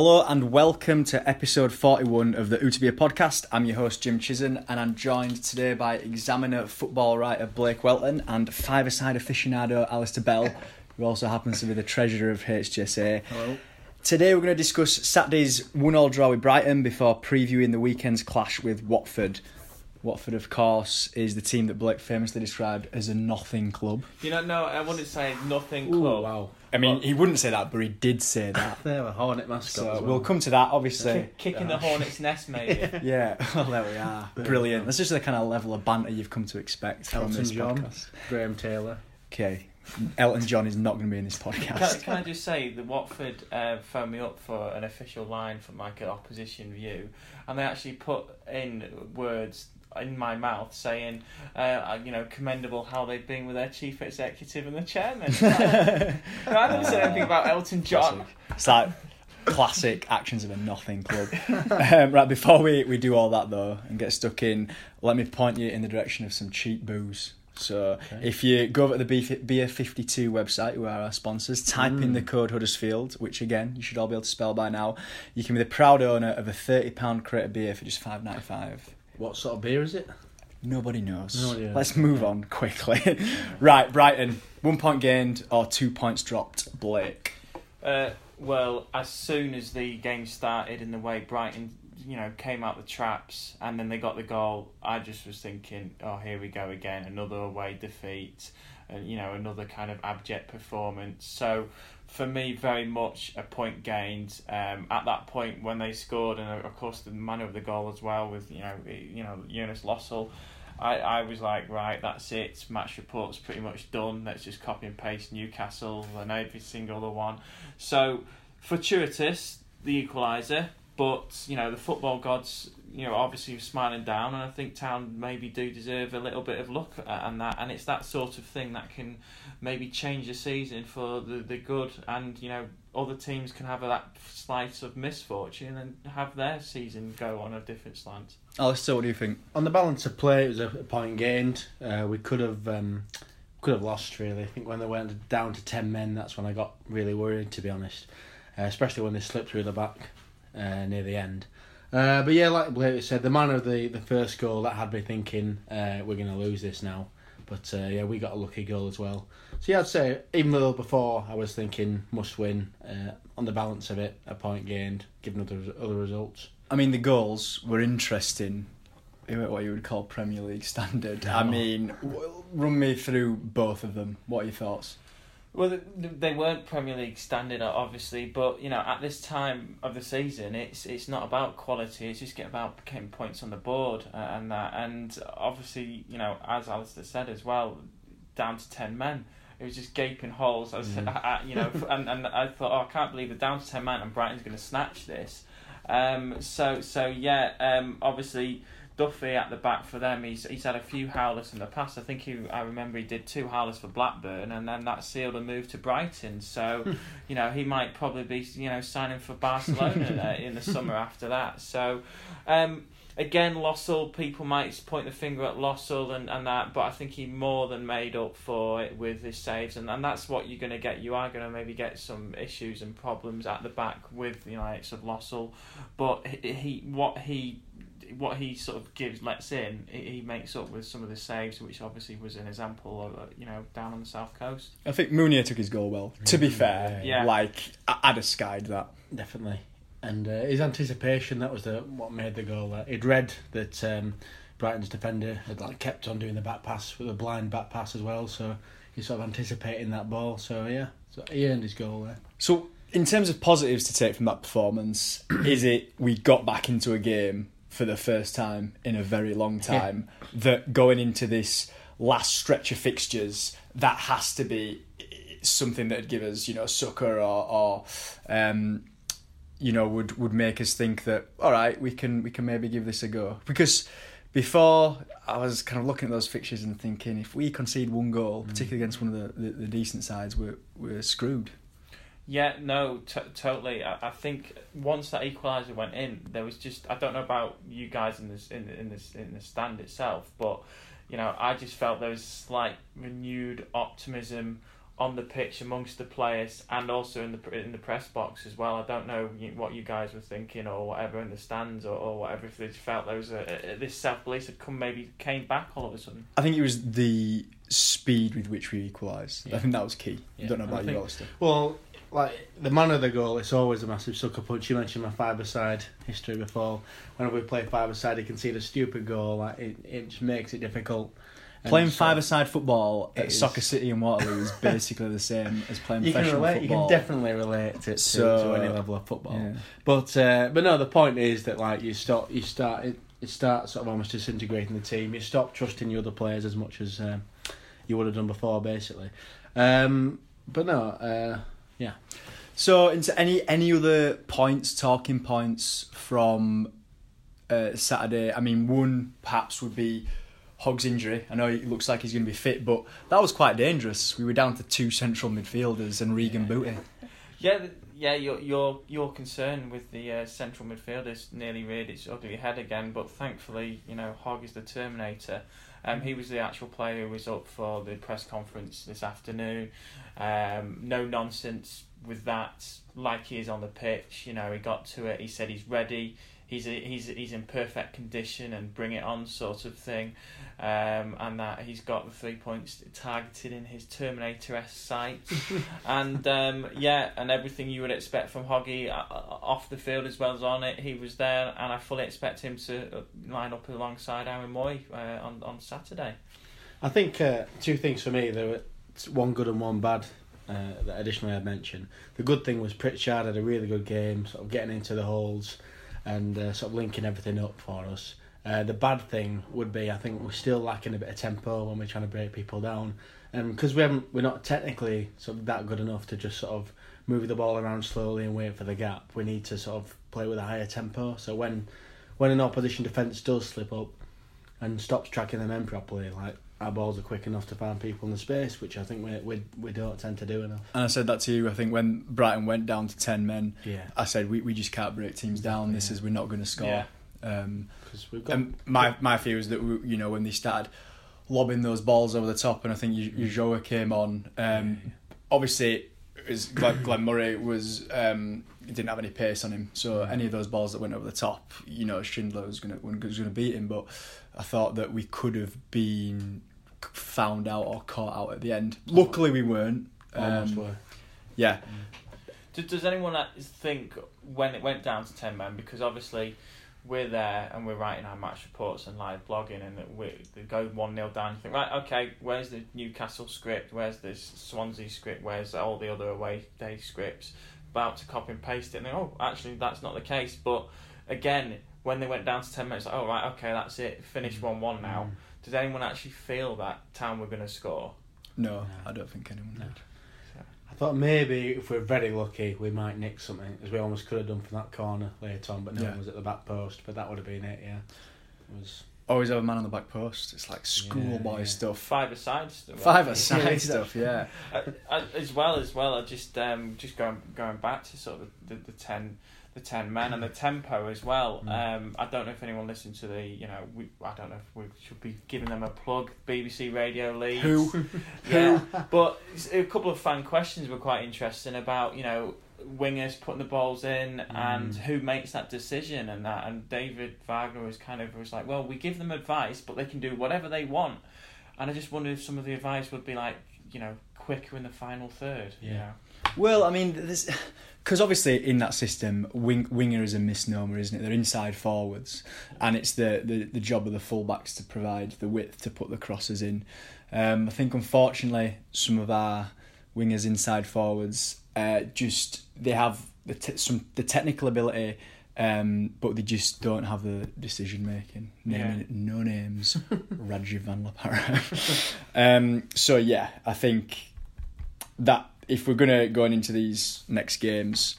Hello and welcome to episode 41 of the Who To Be A podcast. I'm your host Jim Chisholm and I'm joined today by Examiner football writer Blake Welton and five-a-side aficionado Alistair Bell, who also happens to be the treasurer of HGSA. Hello. Today we're going to discuss Saturday's 1-1 draw with Brighton before previewing the weekend's clash with Watford. Watford, of course, is the team that Blake famously described as a nothing club. You know, no, I wouldn't say nothing club. Ooh, wow. I mean, he wouldn't say that, but he did say that. They were a Hornet mascot. So well, we'll come to that, obviously. Kicking the Hornet's nest, maybe. Yeah, well, there we are. Brilliant. That's just the kind of level of banter you've come to expect on this podcast. Graham Taylor. Okay. Elton John is not going to be in this podcast. Can I just say, the Watford phoned me up for an official line from like an opposition view, and they actually put in words in my mouth saying, you know, commendable how they've been with their chief executive and the chairman. And I didn't say anything about Elton John. Classic. It's like classic actions of a nothing club. Right, before we do all that though and get stuck in, let me point you in the direction of some cheap booze. So if you go over to the Beer52 website, who are our sponsors, type in the code Huddersfield, which again, you should all be able to spell by now. You can be the proud owner of a £30 crate of beer for just $5.95. What sort of beer is it? Nobody knows. Let's move on quickly. Right, Brighton, 1 point gained or 2 points dropped, Blake? Well, as soon as the game started and the way Brighton, you know, came out the traps and then they got the goal, I just was thinking, oh, here we go again, another away defeat, and you know, another kind of abject performance. So for me, very much a point gained. At that point when they scored, and of course the manner of the goal as well, with you know Eunice Lossell, I was like, right, that's it, match report's pretty much done, let's just copy and paste Newcastle and every single other one. So fortuitous, the equaliser. But, you know, the football gods, you know, obviously smiling down, and I think Town maybe do deserve a little bit of luck and that, and it's that sort of thing that can maybe change the season for the good, and, you know, other teams can have that slice of misfortune and have their season go on a different slant. Alistair, what do you think? On the balance of play, it was a point gained. We could have lost, really. I think when they went down to 10 men, that's when I got really worried, to be honest, especially when they slipped through the back. Near the end, but yeah, like Blake said, the man of the first goal, that had me thinking we're going to lose this now, but yeah, we got a lucky goal as well. So yeah, I'd say, even though before I was thinking must win, on the balance of it, a point gained given other results. I mean, the goals were interesting, what you would call Premier League standard. No. I mean, run me through both of them. What are your thoughts? Well, they weren't Premier League standard, obviously, but, you know, at this time of the season, it's not about quality, it's just about getting points on the board and that. And obviously, you know, as Alistair said as well, down to 10 men, it was just gaping holes. I, you know, and I thought, oh, I can't believe they're down to 10 men and Brighton's going to snatch this. So yeah, obviously, Duffy at the back for them, he's had a few howlers in the past. I think I remember he did two howlers for Blackburn, and then that sealed a move to Brighton. So, you know, he might probably be, you know, signing for Barcelona in the summer after that. So, again, Lossell, people might point the finger at Lossell and that, but I think he more than made up for it with his saves, and that's what you're going to get. You are going to maybe get some issues and problems at the back with the likes of Lossell, but what he sort of lets in, he makes up with some of the saves, which obviously was an example of, you know, down on the south coast. I think Meunier took his goal well, to be fair. Yeah. Like, I'd have skied that. Definitely. And his anticipation, that was what made the goal. He'd read that Brighton's defender had like kept on doing the back pass, with a blind back pass as well, so he's sort of anticipating that ball. So yeah, so he earned his goal there. So in terms of positives to take from that performance, is it we got back into a game for the first time in a very long time, that going into this last stretch of fixtures, that has to be something that would give us, you know, succour or you know, would make us think that, all right, we can maybe give this a go. Because before, I was kind of looking at those fixtures and thinking, if we concede one goal, particularly against one of the decent sides, we're screwed. Yeah, no, totally. I think once that equaliser went in, there was just, I don't know about you guys in the stand itself, but, you know, I just felt there was slight renewed optimism on the pitch amongst the players and also in the press box as well. I don't know what you guys were thinking or whatever in the stands or whatever, if they felt there was this self-belief had came back all of a sudden. I think it was the speed with which we equalised. Yeah. I think that was key. Yeah. I don't know about you, Alistair. Well, like the man of the goal, it's always a massive sucker punch. You mentioned my five-a-side history before. Whenever we play five-a-side, you can see the stupid goal. Like it just makes it difficult. Playing five-a-side football at Soccer City and Waterloo is basically the same as playing professional football. You can definitely relate it to any level of football. Yeah. But no, the point is that like you start sort of almost disintegrating the team. You stop trusting the other players as much as you would have done before, basically. Yeah. So, into any other points, talking points from Saturday? I mean, one perhaps would be Hogg's injury. I know it looks like he's going to be fit, but that was quite dangerous. We were down to two central midfielders and Regan Booty. Yeah, your concern with the central midfielders nearly reared its ugly head again, but thankfully, Hogg is the Terminator. He was the actual player who was up for the press conference this afternoon. No nonsense with that, like he is on the pitch. He got to it. He said he's ready. He's in perfect condition and bring it on sort of thing, and that he's got the 3 points targeted in his Terminator-esque sights, and everything you would expect from Hoggy off the field as well as on it. He was there, and I fully expect him to line up alongside Aaron Moy on Saturday. I think two things for me. There were one good and one bad. That additionally I mentioned. The good thing was Pritchard had a really good game, sort of getting into the holes and sort of linking everything up for us. The bad thing would be, I think we're still lacking a bit of tempo when we're trying to break people down, because we're not technically sort of that good enough to just sort of move the ball around slowly and wait for the gap. We need to sort of play with a higher tempo. So when an opposition defence does slip up and stops tracking them in properly, like, our balls are quick enough to find people in the space, which I think we don't tend to do enough. And I said that to you, I think, when Brighton went down to 10 men, I said, we just can't break teams down. This is, we're not going to score. Yeah. We've got... And my fear is that, when they started lobbing those balls over the top, and I think Joshua came on, obviously, Glenn Murray didn't have any pace on him, so any of those balls that went over the top, Schindler was going to beat him, but I thought that we could have been found out or caught out at the end. Luckily we weren't. Almost were. Yeah. Does anyone think when it went down to 10 men, because obviously we're there and we're writing our match reports and live blogging, and they go 1-0 down, you think, right, okay, where's the Newcastle script, where's this Swansea script, where's all the other away day scripts, about to copy and paste it, and actually that's not the case. But again, when they went down to 10 minutes, like, oh right, okay, that's it, finish 1-1 now. Does anyone actually feel that Town were going to score? No, I don't think anyone did. I thought maybe if we're very lucky we might nick something, as we almost could have done from that corner later on, but no one was at the back post, but that would have been it. It was always have a man on the back post. It's like schoolboy stuff. Five-a-side stuff. As well, I just going back to sort of the 10 men and the tempo as well. I don't know if anyone listened to the, I don't know if we should be giving them a plug, BBC Radio Leeds. Who? Yeah. But a couple of fan questions were quite interesting about, wingers putting the balls in and who makes that decision and that. And David Wagner was like, well, we give them advice, but they can do whatever they want. And I just wondered if some of the advice would be like, quicker in the final third. Yeah. Well, I mean, because obviously in that system, winger is a misnomer, isn't it? They're inside forwards, and it's the job of the fullbacks to provide the width to put the crosses in. I think unfortunately some of our wingers, inside forwards, they have the technical ability, but they just don't have the decision making. No names, Rajiv Van La Parra. I think that if we're going into these next games,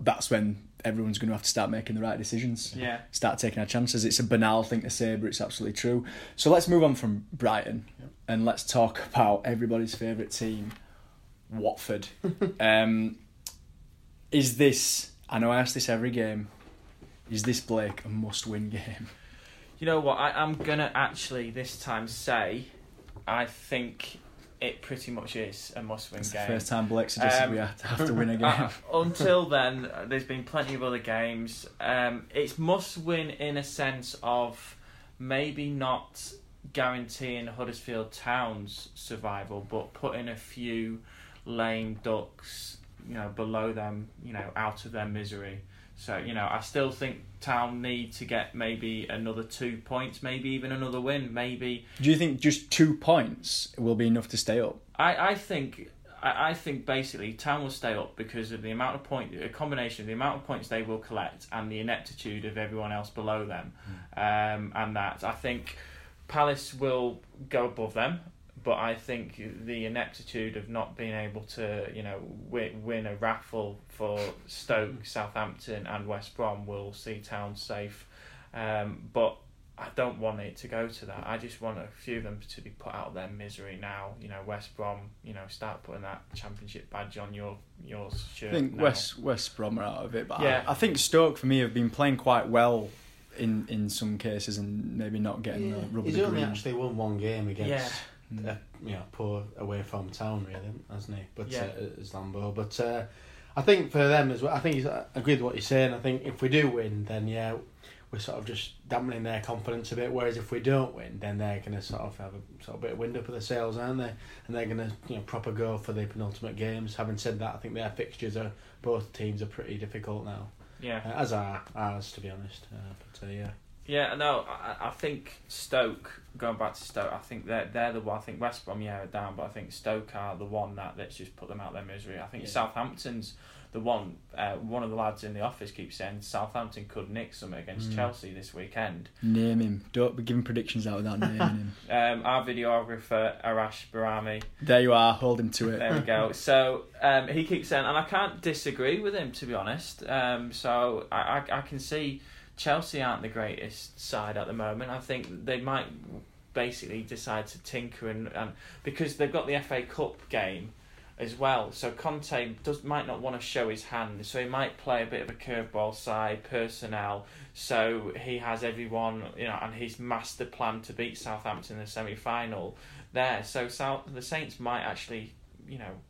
that's when everyone's going to have to start making the right decisions. Yeah, start taking our chances. It's a banal thing to say, but it's absolutely true. So let's move on from Brighton and let's talk about everybody's favourite team, Watford. I know I ask this every game, is this, Blake, a must-win game? You know what, I'm going to actually this time say I think it pretty much is a must-win game. It's the first time Blake suggested we have to win a game. Until then, there's been plenty of other games. It's must-win in a sense of maybe not guaranteeing Huddersfield Town's survival, but putting a few lame ducks, you know, below them, you know, out of their misery. So, you know, I still think Town need to get maybe another 2 points, maybe even another win, maybe. Do you think just 2 points will be enough to stay up? I think basically Town will stay up because of the amount of points, a combination of the amount of points they will collect and the ineptitude of everyone else below them. And that, I think Palace will go above them. But I think the ineptitude of not being able to, you know, win a raffle for Stoke, Southampton and West Brom will see Town safe. But I don't want it to go to that. I just want a few of them to be put out of their misery now. You know, West Brom, you know, start putting that Championship badge on your shirt. I think now. West Brom are out of it. But yeah. I think Stoke, for me, have been playing quite well in some cases and maybe not getting the rubber. He's only actually won one game against... Yeah. You know, poor away from Town, really, hasn't he? But it's Lambeau. But I think for them as well. I think I agree with what you're saying. I think if we do win, then we're sort of just dampening their confidence a bit. Whereas if we don't win, then they're going to sort of have a sort of bit of wind up of their sails, aren't they? And they're going to proper go for the penultimate games. Having said that, I think their fixtures are both teams are pretty difficult now. Yeah, as are ours, to be honest. Yeah. Yeah, no, I think Stoke, going back to Stoke, I think they're the one. I think West Brom, are down, but I think Stoke are the one that's just put them out of their misery. I think Southampton's the one, one of the lads in the office keeps saying Southampton could nick something against Chelsea this weekend. Name him. Don't be giving predictions out without naming him. Our videographer, Arash Barami. There you are, hold him to it. There we go. So he keeps saying, and I can't disagree with him, to be honest. So I can see... Chelsea aren't the greatest side at the moment. I think they might basically decide to tinker and because they've got the FA Cup game as well. So Conte might not want to show his hand. So he might play a bit of a curveball side personnel. So he has everyone, and his master plan to beat Southampton in the semi-final there. So the Saints might actually,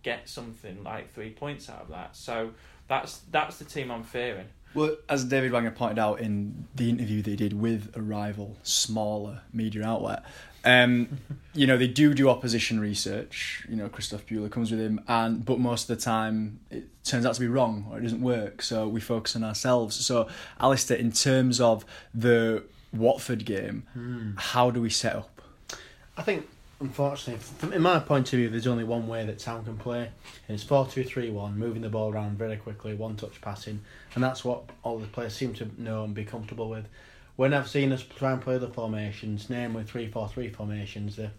get something like 3 points out of that. So that's the team I'm fearing. Well, as David Wagner pointed out in the interview they did with a rival, smaller media outlet, they do opposition research. Christoph Bueller comes with him, but most of the time it turns out to be wrong or it doesn't work, so we focus on ourselves. So, Alistair, in terms of the Watford game, how do we set up? I think, unfortunately, in my point of view, there's only one way that Town can play, and it's 4-2-3-1, moving the ball around very quickly, one-touch passing, and that's what all the players seem to know and be comfortable with. When I've seen us try and play other formations, namely 3-4-3 formations, the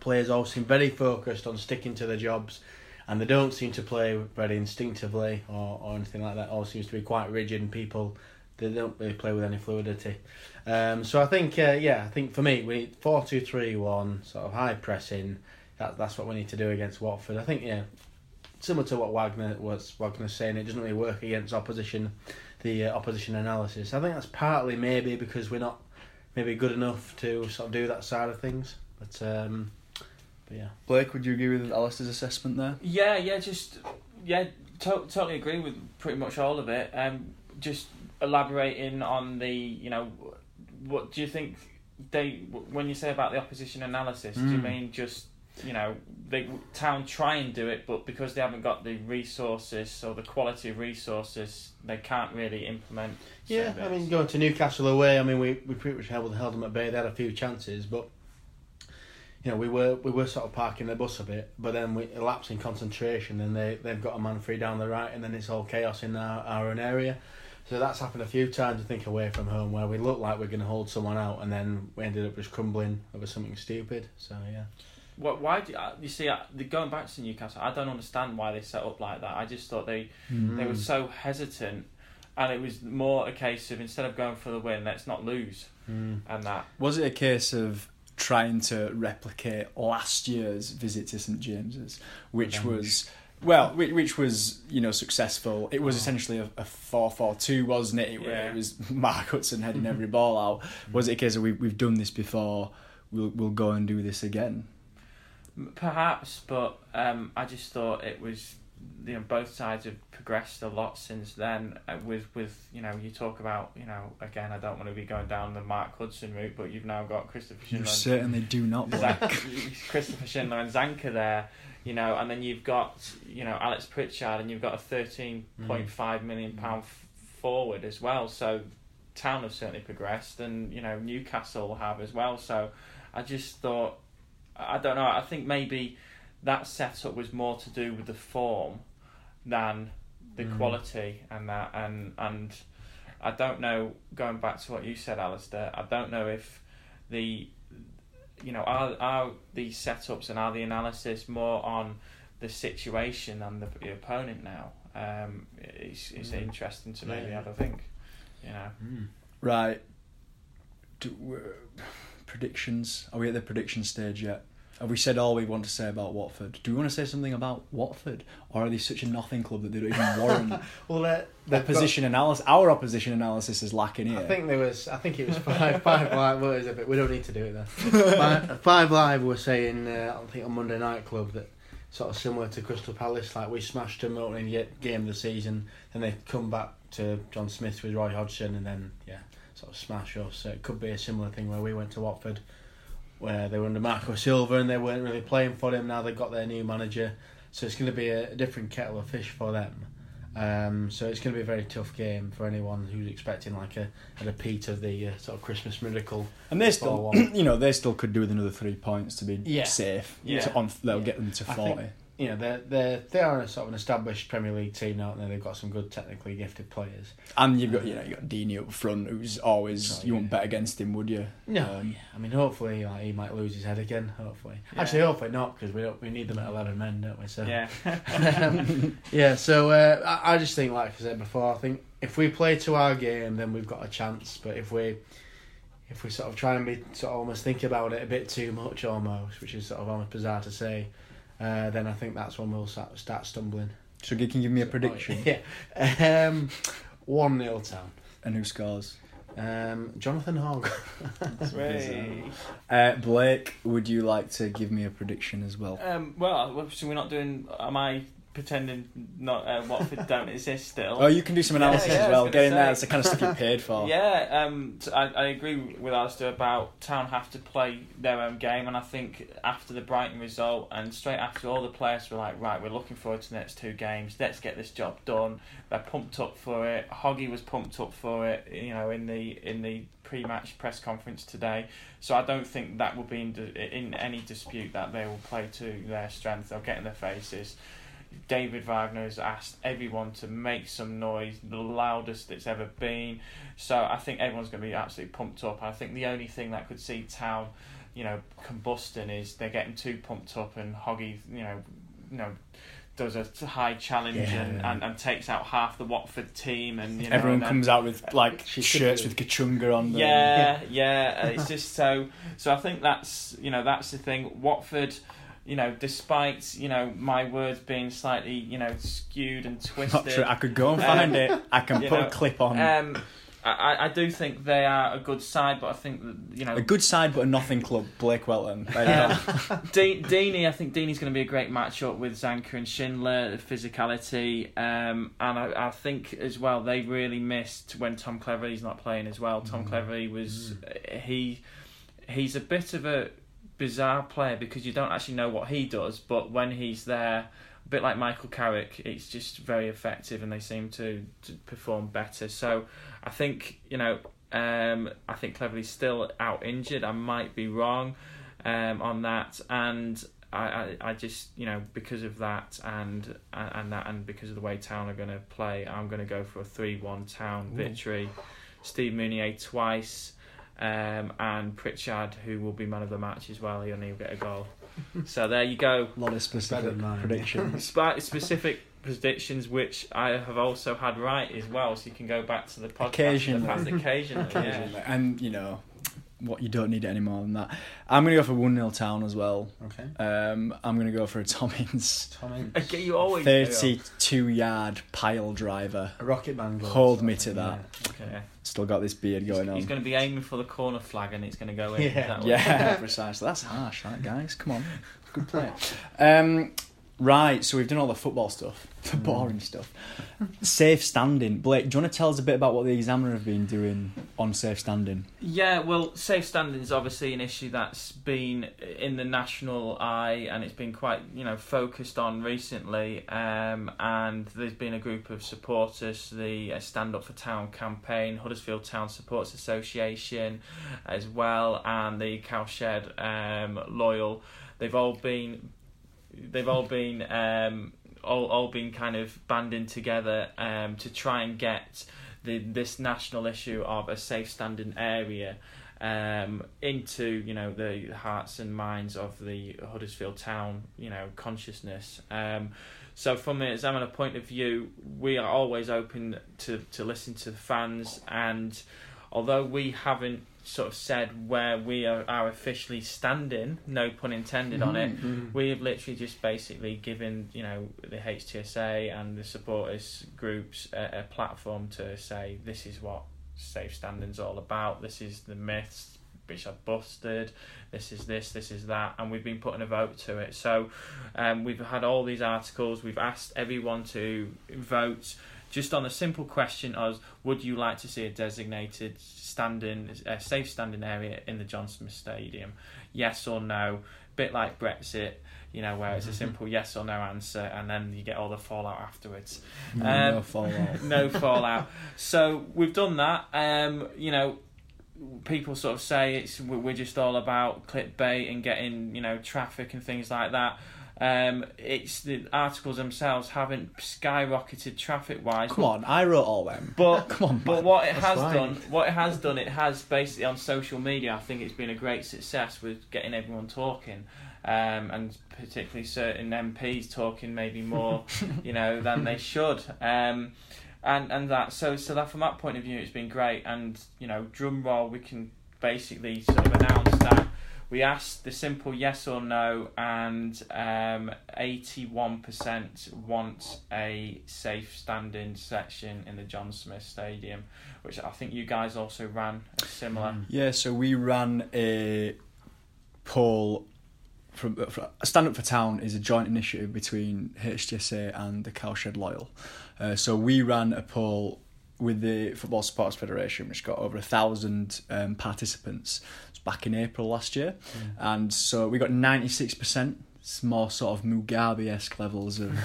players all seem very focused on sticking to their jobs, and they don't seem to play very instinctively or anything like that. It all seems to be quite rigid, and people... They don't really play with any fluidity. So I think, I think for me, we need 4-2-3-1, sort of high pressing. That's what we need to do against Watford. I think, similar to what Wagner's saying, it doesn't really work against opposition, the opposition analysis. I think that's partly maybe because we're not maybe good enough to sort of do that side of things. But yeah. Blake, would you agree with Alistair's assessment there? Totally agree with pretty much all of it. Just elaborating on the, what do you think when you say about the opposition analysis, do you mean just, Town try and do it, but because they haven't got the resources or the quality of resources, they can't really implement. Yeah, service. I mean, going to Newcastle away, I mean, we pretty much held them at bay. They had a few chances, but, we were sort of parking the bus a bit, but then we lapse in concentration, and they've got a man free down the right, and then it's all chaos in our own area. So that's happened a few times, I think, away from home, where we look like we're going to hold someone out, and then we ended up just crumbling over something stupid. So yeah. Why do you see? Going back to Newcastle, I don't understand why they set up like that. I just thought they were so hesitant, and it was more a case of instead of going for the win, let's not lose. And that was it. A case of trying to replicate last year's visit to St James's, which was successful. It was essentially a 4-4-2, wasn't it? Where it was Mark Hudson heading every ball out. Was it a case of we've done this before? We'll go and do this again. Perhaps, but I just thought it was, you know, both sides have progressed a lot since then. With you know, you talk about, you know, again, I don't want to be going down the Mark Hudson route, but you've now got Christopher Schindler. You certainly do not. Christopher Schindler and Zanka there, you know, and then you've got, you know, Alex Pritchard, and you've got a £13.5 million forward as well. So Town have certainly progressed, and you know, Newcastle have as well. So I just thought, I don't know, I think maybe that setup was more to do with the form than the quality and that, and I don't know, going back to what you said, Alistair, I don't know if the, you know, are these setups and are the analysis more on the situation than the opponent now? It's interesting to me, I think, you know. Right. Predictions. Are we at the prediction stage yet? Have we said all we want to say about Watford? Do we want to say something about Watford? Or are they such a nothing club that they don't even warrant their position analysis? Our opposition analysis is lacking here. I think it was Five Live. Well, it was a bit, we don't need to do it then. Five Live were saying, I think on Monday Night Club, that sort of similar to Crystal Palace, like we smashed them opening game of the season, and they come back to John Smith with Roy Hodgson, and then, sort of smash us. So it could be a similar thing where we went to Watford, where they were under Marco Silva and they weren't really playing for him. Now they've got their new manager, so it's going to be a different kettle of fish for them. So it's going to be a very tough game for anyone who's expecting like a repeat of the sort of Christmas miracle. And they still, you know, they still could do with another 3 points to be safe. Yeah. They'll get them to 40. Think, you know, they are a sort of an established Premier League team now, and they've got some good technically gifted players. And you've got you got Deeney up front, who's always you wouldn't bet against him, would you? No. I mean, hopefully he might lose his head again. Hopefully, hopefully not, because we need them at 11 men, don't we? So So I just think, like I said before, I think if we play to our game, then we've got a chance. But if we sort of try and be sort of almost think about it a bit too much, almost, which is sort of almost bizarre to say. Then I think that's when we'll start stumbling. So you can give me a prediction. 1-0 Town. And who scores? Jonathan Hogg. Blake, would you like to give me a prediction as well? Well, so we're not doing. Am I pretending not Watford don't exist still? Oh, you can do some analysis as well. Getting there, it's the kind of stuff you paid for. I agree with Alistair about Town have to play their own game, and I think after the Brighton result and straight after, all the players were like, right, we're looking forward to the next two games, let's get this job done. They're pumped up for it. Hoggy was pumped up for it, you know, in the pre-match press conference today. So I don't think that will be in any dispute that they will play to their strength. They'll get in their faces. David Wagner has asked everyone to make some noise, the loudest it's ever been. So I think everyone's going to be absolutely pumped up. I think the only thing that could see Town, you know, combusting is they're getting too pumped up, and Hoggy, you know, does a high challenge and takes out half the Watford team, and you know, everyone and comes out with like shirts with Kachunga on them. It's just so I think that's, you know, that's the thing. Watford, you know, despite, you know, my words being slightly, you know, skewed and twisted. Not true. I could go and find it. I can put a clip on. I do think they are a good side, but I think that, you know, a good side but a nothing club. Blake Welton. Deeney, I think Deeney's going to be a great matchup with Zanka and Schindler. The physicality, and I think as well they really missed when Tom Cleverley's not playing as well. Tom Cleverley was he's a bit of a bizarre player, because you don't actually know what he does, but when he's there, a bit like Michael Carrick, it's just very effective, and they seem to perform better. So I think, you know, I think Cleverley's still out injured. I might be wrong on that, and I just, you know, because of that and because of the way Town are going to play, I'm going to go for a 3-1 Town victory. Steve Meunier twice. And Pritchard, who will be man of the match as well, he'll get a goal. So there you go. A lot of specific predictions. Specific predictions, which I have also had right as well, so you can go back to the podcast. Occasionally. And, you know, what you don't need any more than that. I'm going to go for 1-0 Town as well. Okay. I'm going to go for a Tom Ince. Okay, you always 32-yard pile driver. A rocket man. Hold me to that. Yeah. Okay. Still got this beard going on. He's going to be aiming for the corner flag and it's going to go in. Yeah, precisely. That's harsh, that, guys. Come on. Good player. Right, so we've done all the football stuff, the boring stuff. Safe standing. Blake, do you want to tell us a bit about what the Examiner have been doing on safe standing? Yeah, well, safe standing is obviously an issue that's been in the national eye and it's been quite, focused on recently. And there's been a group of supporters, the Stand Up For Town campaign, Huddersfield Town Supporters Association as well, and the Cow Shed Loyal. They've all been kind of banding together to try and get this national issue of a safe standing area into the hearts and minds of the Huddersfield Town consciousness. So from an Examiner point of view, we are always open to listen to the fans, and although we haven't sort of said where we are officially standing, no pun intended, on it, we have literally just basically given the HTSA and the supporters groups a platform to say, this is what safe standing's all about, this is the myths which I've busted, this is that, and we've been putting a vote to it. So we've had all these articles, we've asked everyone to vote just on a simple question of, would you like to see a designated safe standing area in the John Smith Stadium? Yes or no. Bit like Brexit, where it's a simple yes or no answer, and then you get all the fallout afterwards. No fallout. No fallout. So we've done that. People sort of say we're just all about clickbait and getting traffic and things like that. It's the articles themselves haven't skyrocketed traffic wise. Come on, I wrote all them. But come on, but what it has done, it has basically on social media, I think it's been a great success with getting everyone talking, and particularly certain MPs talking maybe more, than they should. And that so that from that point of view, it's been great. And drum roll, we can basically sort of announce that. We asked the simple yes or no, and 81% want a safe standing section in the John Smith Stadium, which I think you guys also ran a similar. Yeah, so we ran a poll from Stand Up For Town is a joint initiative between HGSA and the Cow Shed Loyal. So we ran a poll with the Football Supporters Federation, which got over 1,000 participants back in April last year, and so we got 96%, more sort of Mugabe-esque levels of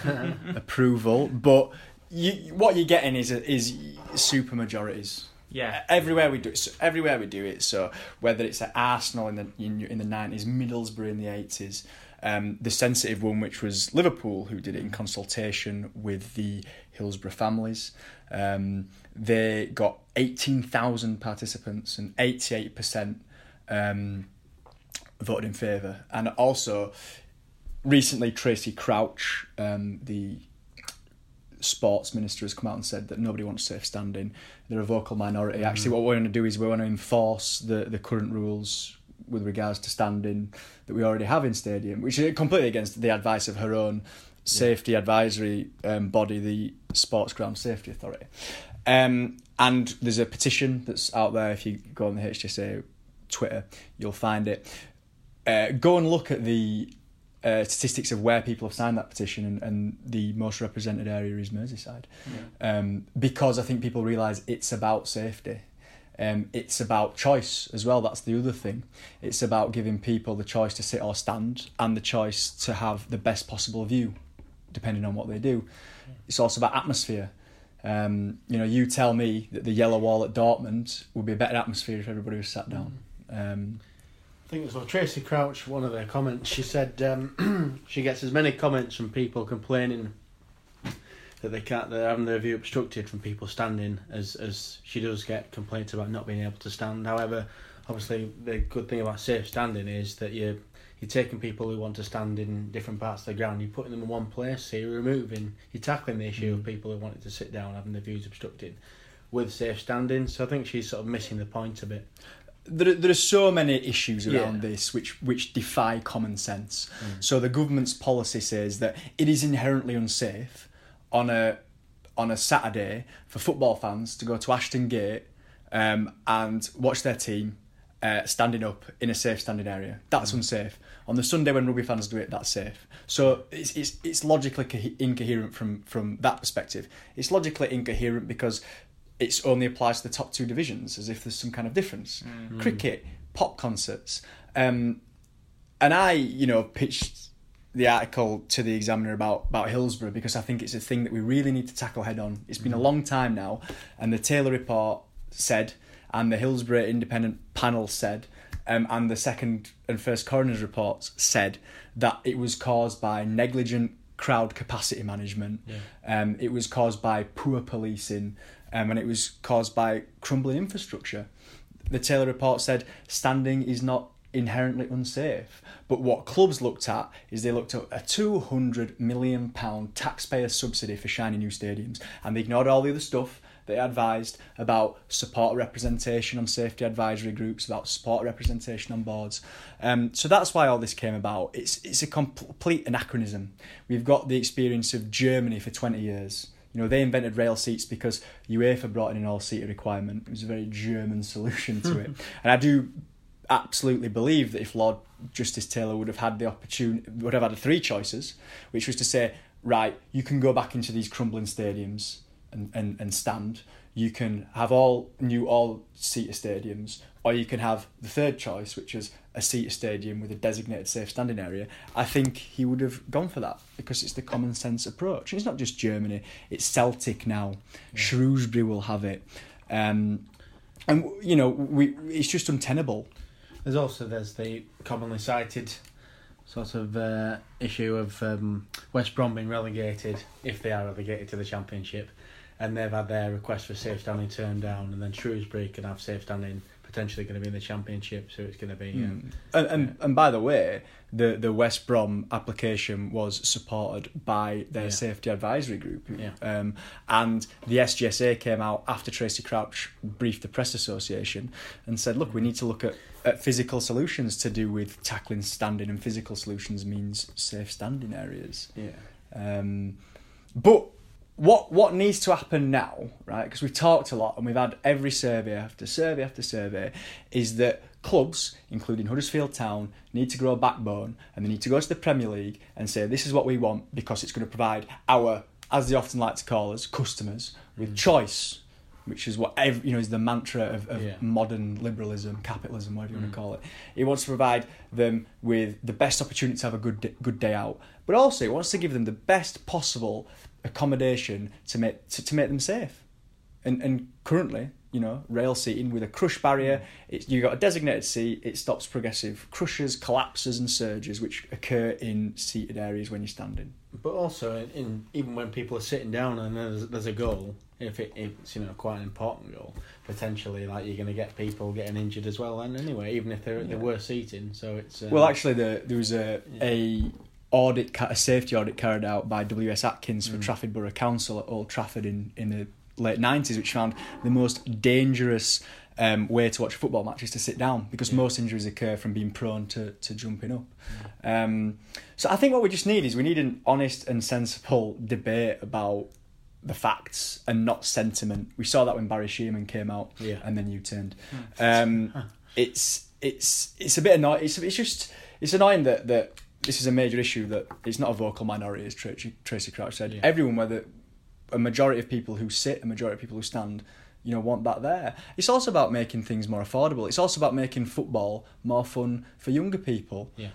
approval. But what you're getting is super majorities. Yeah, everywhere we do it. So whether it's at Arsenal in the 90s, Middlesbrough in the 80s, the sensitive one, which was Liverpool, who did it in consultation with the Hillsborough families. They got 18,000 participants, and 88%. Voted in favour. And also recently Tracy Crouch, the sports minister, has come out and said that nobody wants safe standing. They're a vocal minority. Actually, what we're going to do is we're going to enforce the current rules with regards to standing that we already have in stadium, which is completely against the advice of her own safety advisory body, the Sports Ground Safety Authority. And there's a petition that's out there. If you go on the HGSA Twitter, you'll find it. Go and look at the statistics of where people have signed that petition, and the most represented area is Merseyside, because I think people realise it's about safety. It's about choice as well. That's the other thing. It's about giving people the choice to sit or stand, and the choice to have the best possible view depending on what they do. It's also about atmosphere. You tell me that the yellow wall at Dortmund would be a better atmosphere if everybody was sat down. I think as well, Tracy Crouch, one of her comments, she said she gets as many comments from people complaining that they're having their view obstructed from people standing as she does get complaints about not being able to stand. However, obviously the good thing about safe standing is that you're taking people who want to stand in different parts of the ground, you're putting them in one place, so you're tackling the issue of people who wanted to sit down having their views obstructed with safe standing. So I think she's sort of missing the point a bit. There are so many issues around this which defy common sense. So the government's policy says that it is inherently unsafe on a Saturday for football fans to go to Ashton Gate and watch their team standing up in a safe standing area. That's unsafe. On the Sunday when rugby fans do it, that's safe. So it's logically incoherent from that perspective. It's logically incoherent because it only applies to the top two divisions, as if there's some kind of difference. Cricket, pop concerts. And I, pitched the article to the Examiner about Hillsborough because I think it's a thing that we really need to tackle head on. It's been a long time now, and the Taylor Report said, and the Hillsborough Independent Panel said, and the second and first coroner's reports said that it was caused by negligent crowd capacity management. It was caused by poor policing. And it was caused by crumbling infrastructure. The Taylor Report said standing is not inherently unsafe. But what clubs looked at is they looked at a £200 million taxpayer subsidy for shiny new stadiums. And they ignored all the other stuff they advised about supporter representation on safety advisory groups, about supporter representation on boards. So that's why all this came about. It's a complete anachronism. We've got the experience of Germany for 20 years. They invented rail seats because UEFA brought in an all-seater requirement. It was a very German solution to it. And I do absolutely believe that if Lord Justice Taylor would have had three choices, which was to say, right, you can go back into these crumbling stadiums and stand. You can have all-seater stadiums, or you can have the third choice, which is a seater stadium with a designated safe standing area. I think he would have gone for that because it's the common sense approach. It's not just Germany, it's Celtic now. Yeah. Shrewsbury will have it. It's just untenable. There's the commonly cited sort of issue of West Brom being relegated, if they are relegated to the Championship. And they've had their request for safe standing turned down, and then Shrewsbury can have safe standing potentially going to be in the Championship, so it's going to be... And by the way, the West Brom application was supported by their safety advisory group. And the HGSA came out after Tracy Crouch briefed the Press Association and said, look, we need to look at physical solutions to do with tackling standing, and physical solutions means safe standing areas. But... What needs to happen now, right? Because we've talked a lot and we've had every survey after survey after survey, is that clubs, including Huddersfield Town, need to grow a backbone and they need to go to the Premier League and say, this is what we want because it's going to provide our, as they often like to call us, customers, with choice, which is what is the mantra of modern liberalism, capitalism, whatever you want to call it. It wants to provide them with the best opportunity to have a good day out, but also it wants to give them the best possible accommodation to make them safe. And currently, rail seating with a crush barrier, you've got a designated seat, it stops progressive crushes, collapses and surges which occur in seated areas when you're standing. But also, even when people are sitting down and there's a goal, if it's quite an important goal, potentially you're going to get people getting injured as well. And anyway, even if they're the worst seating, so it's there was a safety audit carried out by W.S. Atkins for Trafford Borough Council at Old Trafford in the late 90s, which found the most dangerous way to watch a football match is to sit down, because most injuries occur from being prone to jumping up. So I think what we just need is an honest and sensible debate about the facts and not sentiment. We saw that when Barry Shearman came out and then U-turned. It's a bit annoying. It's annoying that this is a major issue that it's not a vocal minority, as Tracy Crouch said. Everyone, whether a majority of people who sit, a majority of people who stand, want that there. It's also about making things more affordable. It's also about making football more fun for younger people. You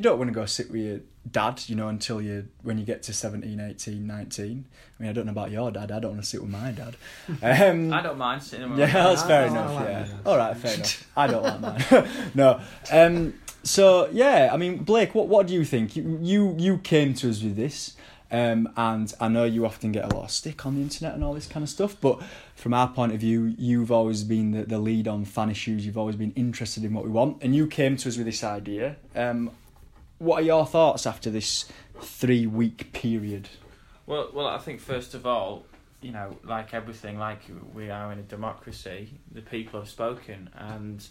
don't want to go sit with your dad, until when you get to 17, 18, 19. I mean, I don't know about your dad. I don't want to sit with my dad. I don't mind sitting with my dad. That's fair enough. All right, fair enough. I don't like mine. No. Blake, what do you think? You came to us with this, and I know you often get a lot of stick on the internet and all this kind of stuff, but from our point of view, you've always been the lead on fan issues, you've always been interested in what we want, and you came to us with this idea. What are your thoughts after this 3-week period? Well, I think first of all, you know, like everything, like we are in a democracy, the people have spoken. And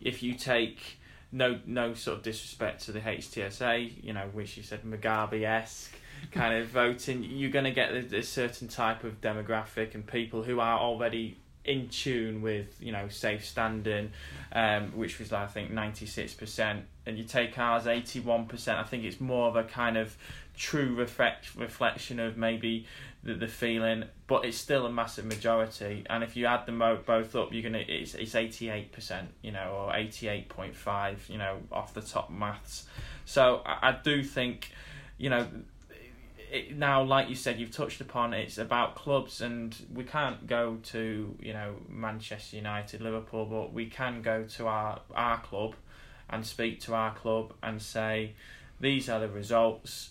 if you take no sort of disrespect to the HTSA, you know, which you said Mugabe-esque kind of voting, you're going to get a certain type of demographic and people who are already in tune with, you know, safe standing, which was, I think, 96%. And you take ours, 81%. I think it's more of a kind of true reflection of maybe the feeling, but it's still a massive majority. And if you add them both up, you're gonna it's 88%, you know, or 88.5, you know, off the top maths. So I do think, you know, it, now, like you said, you've touched upon, it's about clubs, and we can't go to, you know, Manchester United, Liverpool, but we can go to our club and speak to our club and say, these are the results.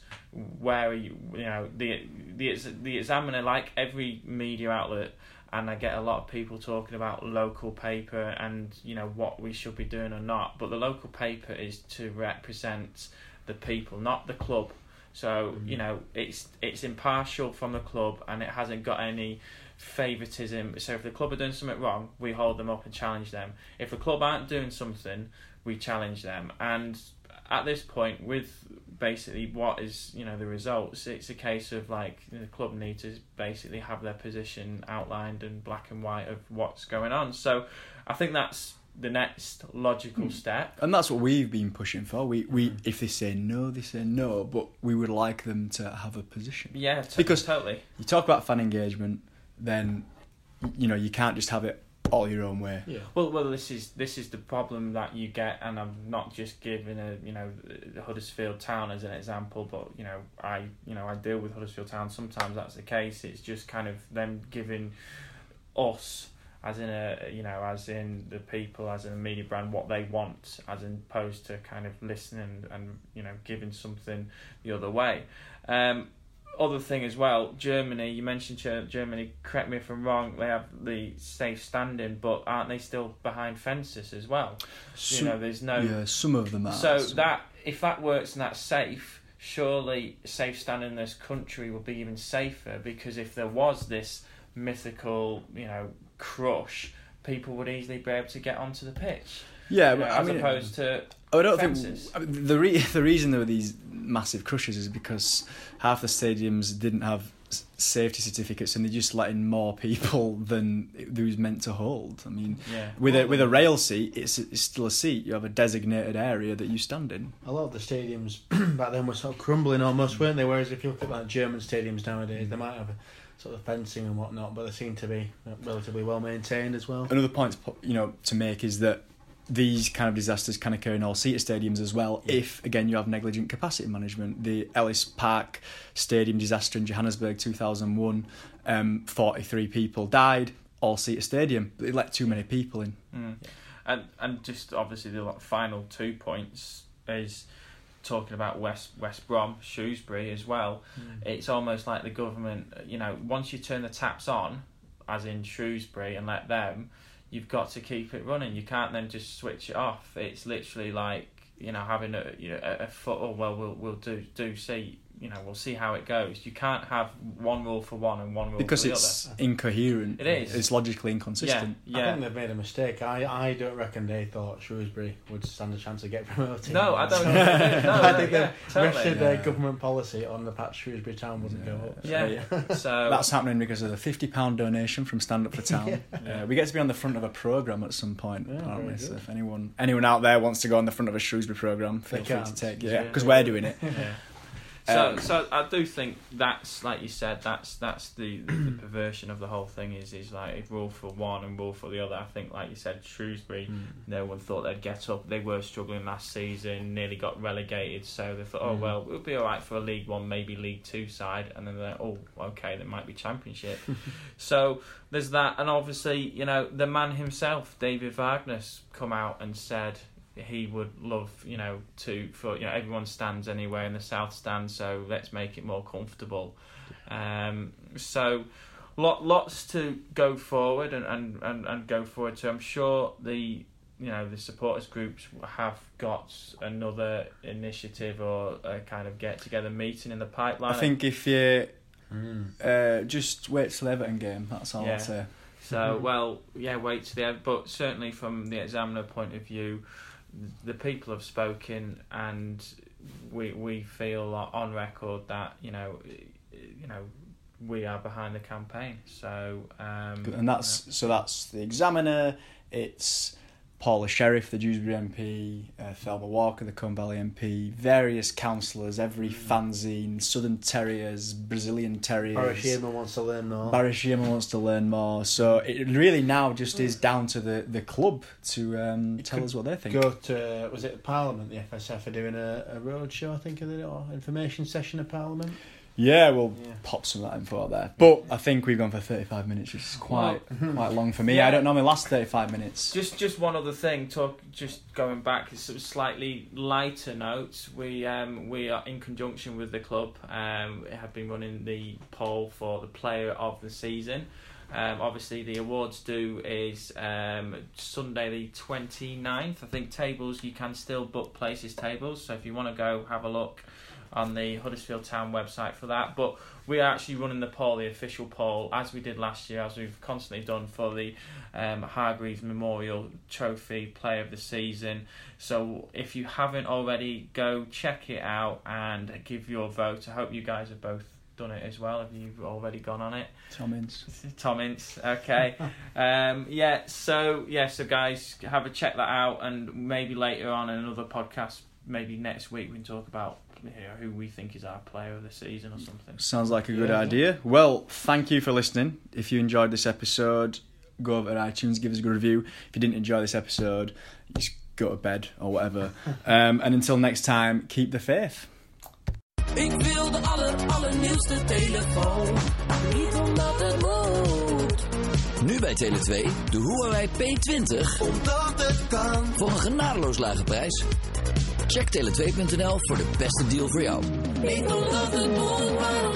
Where are you? You know, the Examiner, like every media outlet, and I get a lot of people talking about local paper and, you know, what we should be doing or not. But the local paper is to represent the people, not the club. So, you know, it's impartial from the club, and it hasn't got any favouritism. So if the club are doing something wrong, we hold them up and challenge them. If the club aren't doing something, we challenge them. And at this point, with basically what is, you know, the results, it's a case of, like, the club need to basically have their position outlined in black and white of what's going on. So I think that's the next logical step, and that's what we've been pushing for. We if they say no, they say no, but we would like them to have a position. Yeah, because totally. You talk about fan engagement, then, you know, you can't just have it all your own way. Yeah. Well, this is the problem that you get, and I'm not just giving the Huddersfield Town as an example, but I deal with Huddersfield Town. Sometimes that's the case. It's just kind of them giving us, as in the people, as in a media brand, what they want, as opposed to kind of listening and, you know, giving something the other way. Other thing as well, Germany, you mentioned Germany, correct me if I'm wrong, they have the safe standing, but aren't they still behind fences as well? Some, you know, there's no... Yeah, some of them are. So that, if that works and that's safe, surely safe standing in this country will be even safer, because if there was this mythical, you know, crush, people would easily be able to get onto the pitch. Yeah, but I don't think the reason there were these massive crushes is because half the stadiums didn't have safety certificates, and they just let in more people than it was meant to hold. I mean, yeah. with a rail seat, it's still a seat. You have a designated area that you stand in. A lot of the stadiums back then were sort of crumbling almost, weren't they? Whereas if you look at like German stadiums nowadays, they might have sort of fencing and whatnot, but they seem to be relatively well maintained as well. Another point, you know, to make is that these kind of disasters can occur in all-seater stadiums as well, if, again, you have negligent capacity management. The Ellis Park Stadium disaster in Johannesburg, 2001, 43 people died, all-seater stadium. They let too many people in. Mm. And just, obviously, the final 2 points is talking about West Brom, Shrewsbury as well. Mm. It's almost like the government, you know, once you turn the taps on, as in Shrewsbury, and let them... You've got to keep it running. You can't then just switch it off. It's literally like, you know, having a foot. Oh well, we'll see. You know, we'll see how it goes. You can't have one rule for one and one rule for the other. Because it's incoherent. It is. It's logically inconsistent. Yeah. I think they've made a mistake. I don't reckon they thought Shrewsbury would stand a chance of getting promoted. No, I don't. I think they rested their government policy on the fact Shrewsbury Town wouldn't go up. Yeah. So that's happening because of the £50 donation from Stand Up For Town. Yeah. We get to be on the front of a programme at some point, apparently. So if anyone out there wants to go on the front of a Shrewsbury programme, feel free to take it. Yeah, because we're doing it. Yeah. So I do think that's, like you said, that's the perversion of the whole thing is like rule for one and rule for the other. I think, like you said, Shrewsbury, no one thought they'd get up. They were struggling last season, nearly got relegated, so they thought, well, it'll be all right for a League One, maybe League Two side, and then they're like, there might be Championship. So there's that, and obviously, you know, the man himself, David Wagner, come out and said he would love, everyone stands anywhere in the South Stand, so let's make it more comfortable. So lots to go forward and go forward to. I'm sure the supporters groups have got another initiative or a kind of get together meeting in the pipeline. I think if you Just wait till the Everton game, that's all I'd say. So, well, yeah, wait till the Everton, but certainly from the Examiner point of view, the people have spoken, and we feel on record that, you know, we are behind the campaign. So and that's so that's the Examiner. It's Paula Sheriff, the Dewsbury MP, Thelma Walker, the Cone Valley MP, various councillors, every fanzine, Southern Terriers, Brazilian Terriers. Barashima wants to learn more. So it really now just is down to the club to tell us what they think. Go to, was it Parliament, the FSF are doing a roadshow, I think, or information session of Parliament? Yeah, we'll pop some of that info out there. But I think we've gone for 35 minutes, which is quite long for me. Yeah. I don't normally last 35 minutes. Just one other thing, just going back to sort of slightly lighter notes, we are in conjunction with the club. We have been running the poll for the player of the season. Obviously, the awards due is Sunday the 29th. I think tables, you can still book places tables. So if you want to go have a look on the Huddersfield Town website for that, but we are actually running the poll, the official poll, as we did last year, as we've constantly done for the Hargreaves Memorial Trophy Player of the Season. So if you haven't already, go check it out and give your vote. I hope you guys have both done it as well. Have you already gone on it? Tom Ince, okay. So guys, have a check that out, and maybe later on in another podcast, maybe next week, we can talk about who we think is our player of the season or something. Sounds like a good idea. Well, thank you for listening. If you enjoyed this episode, go over to iTunes, give us a good review. If you didn't enjoy this episode, just go to bed or whatever. And until next time, keep the faith. Ik wilde allernieuwste telefoon, niet omdat het moet. Nu bij Tele2, de Huawei P20. Omdat het kan. Voor een genadeloos lage prijs. Check tele2.nl voor de beste deal voor jou. Ik wil dat het moet.